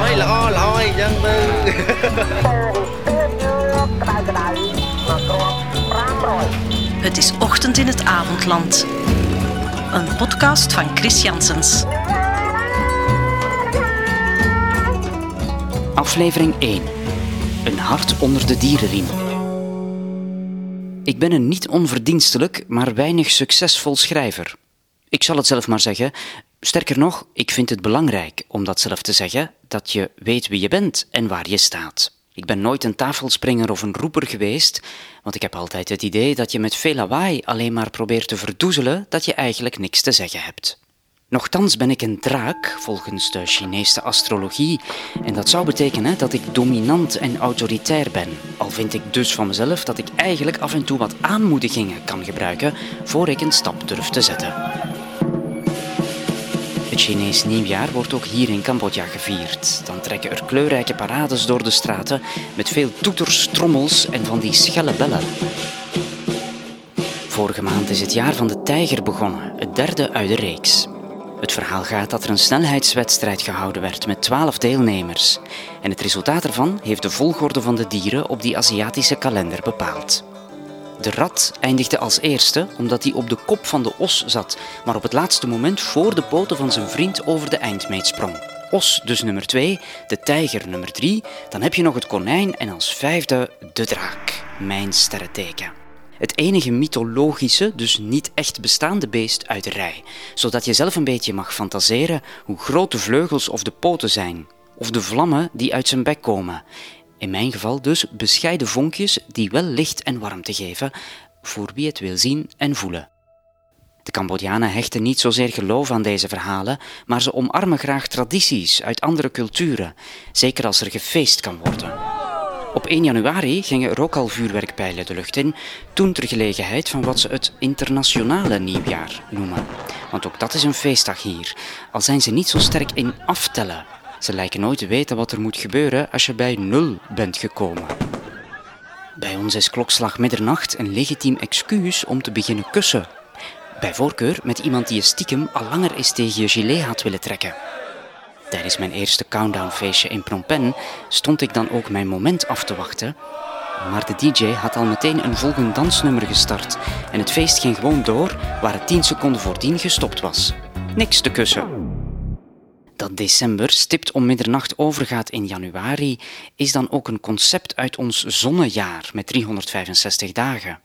ល្អអញ្ចឹងទៅHet is ochtend in het avondland. Een podcast van Kris Janssens. Aflevering 1. Een hart onder de dierenriem. Ik ben een niet onverdienstelijk, maar weinig succesvol schrijver. Ik zal het zelf maar zeggen. Sterker nog, ik vind het belangrijk om dat zelf te zeggen, dat je weet wie je bent en waar je staat. Ik ben nooit een tafelspringer of een roeper geweest, want ik heb altijd het idee dat je met veel lawaai alleen maar probeert te verdoezelen dat je eigenlijk niks te zeggen hebt. Nochtans ben ik een draak, volgens de Chinese astrologie, en dat zou betekenen dat ik dominant en autoritair ben. Al vind ik dus van mezelf dat ik eigenlijk af en toe wat aanmoedigingen kan gebruiken voor ik een stap durf te zetten. Het Chinees nieuwjaar wordt ook hier in Cambodja gevierd. Dan trekken er kleurrijke parades door de straten met veel toeters, trommels en van die schelle bellen. Vorige maand is het jaar van de tijger begonnen, het derde uit de reeks. Het verhaal gaat dat er een snelheidswedstrijd gehouden werd met 12 deelnemers. En het resultaat ervan heeft de volgorde van de dieren op die Aziatische kalender bepaald. De rat eindigde als eerste omdat hij op de kop van de os zat, maar op het laatste moment voor de poten van zijn vriend over de eindmeet sprong. Os dus nummer 2, de tijger nummer 3, dan heb je nog het konijn en als vijfde de draak, mijn sterrenteken. Het enige mythologische, dus niet echt bestaande beest uit de rij, zodat je zelf een beetje mag fantaseren hoe groot de vleugels of de poten zijn, of de vlammen die uit zijn bek komen. In mijn geval dus bescheiden vonkjes die wel licht en warmte geven, voor wie het wil zien en voelen. De Cambodjanen hechten niet zozeer geloof aan deze verhalen, maar ze omarmen graag tradities uit andere culturen, zeker als er gefeest kan worden. Op 1 januari gingen er ook al vuurwerkpijlen de lucht in, toen ter gelegenheid van wat ze het internationale nieuwjaar noemen. Want ook dat is een feestdag hier, al zijn ze niet zo sterk in aftellen. Ze lijken nooit te weten wat er moet gebeuren als je bij 0 bent gekomen. Bij ons is klokslag middernacht een legitiem excuus om te beginnen kussen. Bij voorkeur met iemand die je stiekem al langer eens tegen je gilet had willen trekken. Tijdens mijn eerste countdownfeestje in Phnom Penh stond ik dan ook mijn moment af te wachten. Maar de DJ had al meteen een volgend dansnummer gestart. En het feest ging gewoon door waar het 10 seconden voordien gestopt was. Niks te kussen. Dat december stipt om middernacht overgaat in januari is dan ook een concept uit ons zonnejaar met 365 dagen.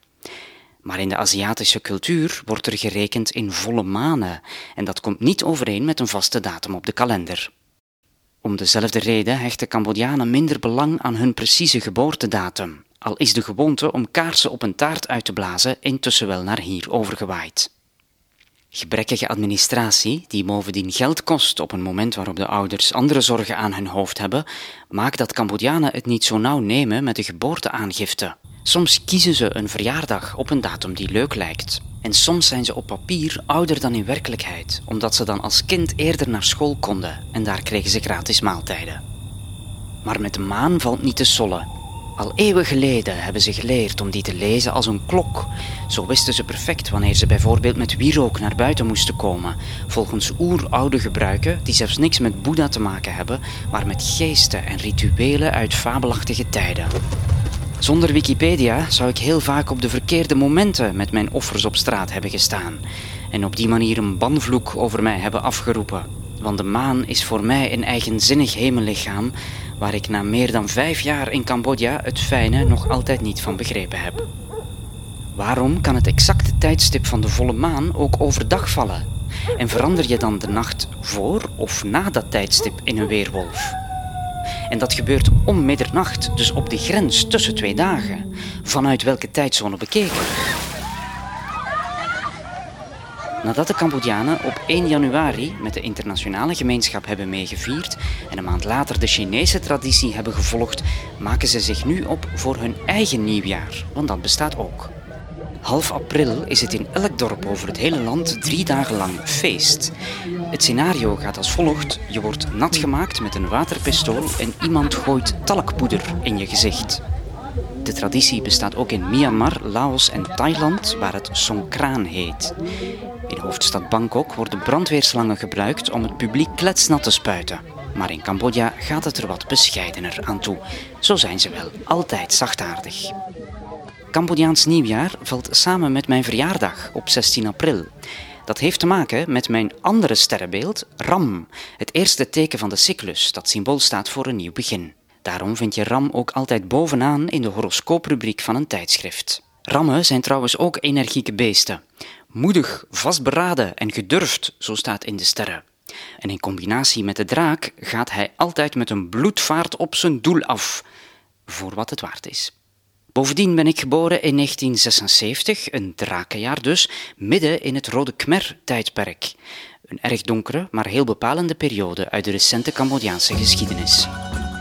Maar in de Aziatische cultuur wordt er gerekend in volle manen en dat komt niet overeen met een vaste datum op de kalender. Om dezelfde reden hechten Cambodjanen minder belang aan hun precieze geboortedatum, al is de gewoonte om kaarsen op een taart uit te blazen intussen wel naar hier overgewaaid. Gebrekkige administratie, die bovendien geld kost op een moment waarop de ouders andere zorgen aan hun hoofd hebben, maakt dat Cambodjanen het niet zo nauw nemen met de geboorteaangifte. Soms kiezen ze een verjaardag op een datum die leuk lijkt. En soms zijn ze op papier ouder dan in werkelijkheid, omdat ze dan als kind eerder naar school konden en daar kregen ze gratis maaltijden. Maar met de maan valt niet te sollen. Al eeuwen geleden hebben ze geleerd om die te lezen als een klok. Zo wisten ze perfect wanneer ze bijvoorbeeld met wierook naar buiten moesten komen, volgens oeroude gebruiken die zelfs niks met Boeddha te maken hebben, maar met geesten en rituelen uit fabelachtige tijden. Zonder Wikipedia zou ik heel vaak op de verkeerde momenten met mijn offers op straat hebben gestaan en op die manier een banvloek over mij hebben afgeroepen. Want de maan is voor mij een eigenzinnig hemellichaam waar ik na meer dan 5 jaar in Cambodja het fijne nog altijd niet van begrepen heb. Waarom kan het exacte tijdstip van de volle maan ook overdag vallen? En verander je dan de nacht voor of na dat tijdstip in een weerwolf? En dat gebeurt om middernacht, dus op de grens tussen 2 dagen, vanuit welke tijdzone bekeken. Nadat de Cambodjanen op 1 januari met de internationale gemeenschap hebben meegevierd en een maand later de Chinese traditie hebben gevolgd, maken ze zich nu op voor hun eigen nieuwjaar, want dat bestaat ook. Half april is het in elk dorp over het hele land 3 dagen lang feest. Het scenario gaat als volgt: je wordt nat gemaakt met een waterpistool en iemand gooit talkpoeder in je gezicht. De traditie bestaat ook in Myanmar, Laos en Thailand, waar het Songkran heet. In de hoofdstad Bangkok worden brandweerslangen gebruikt om het publiek kletsnat te spuiten. maar in Cambodja gaat het er wat bescheidener aan toe. Zo zijn ze wel altijd zachtaardig. Cambodjaans nieuwjaar valt samen met mijn verjaardag op 16 april. Dat heeft te maken met mijn andere sterrenbeeld, ram, het eerste teken van de cyclus, dat symbool staat voor een nieuw begin. Daarom vind je ram ook altijd bovenaan in de horoscooprubriek van een tijdschrift. Rammen zijn trouwens ook energieke beesten. Moedig, vastberaden en gedurfd, zo staat in de sterren. En in combinatie met de draak gaat hij altijd met een bloedvaart op zijn doel af, voor wat het waard is. Bovendien ben ik geboren in 1976, een drakenjaar dus, midden in het Rode Khmer-tijdperk. Een erg donkere, maar heel bepalende periode uit de recente Cambodjaanse geschiedenis.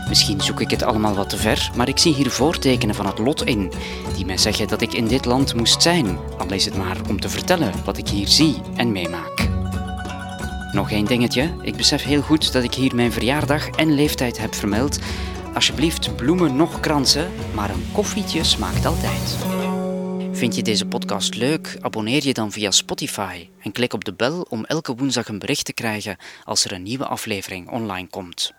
Misschien zoek ik het allemaal wat te ver, maar ik zie hier voortekenen van het lot in, die mij zeggen dat ik in dit land moest zijn, al is het maar om te vertellen wat ik hier zie en meemaak. Nog één dingetje, ik besef heel goed dat ik hier mijn verjaardag en leeftijd heb vermeld. Alsjeblieft, bloemen nog kransen, maar een koffietje smaakt altijd. Vind je deze podcast leuk? Abonneer je dan via Spotify en klik op de bel om elke woensdag een bericht te krijgen als er een nieuwe aflevering online komt.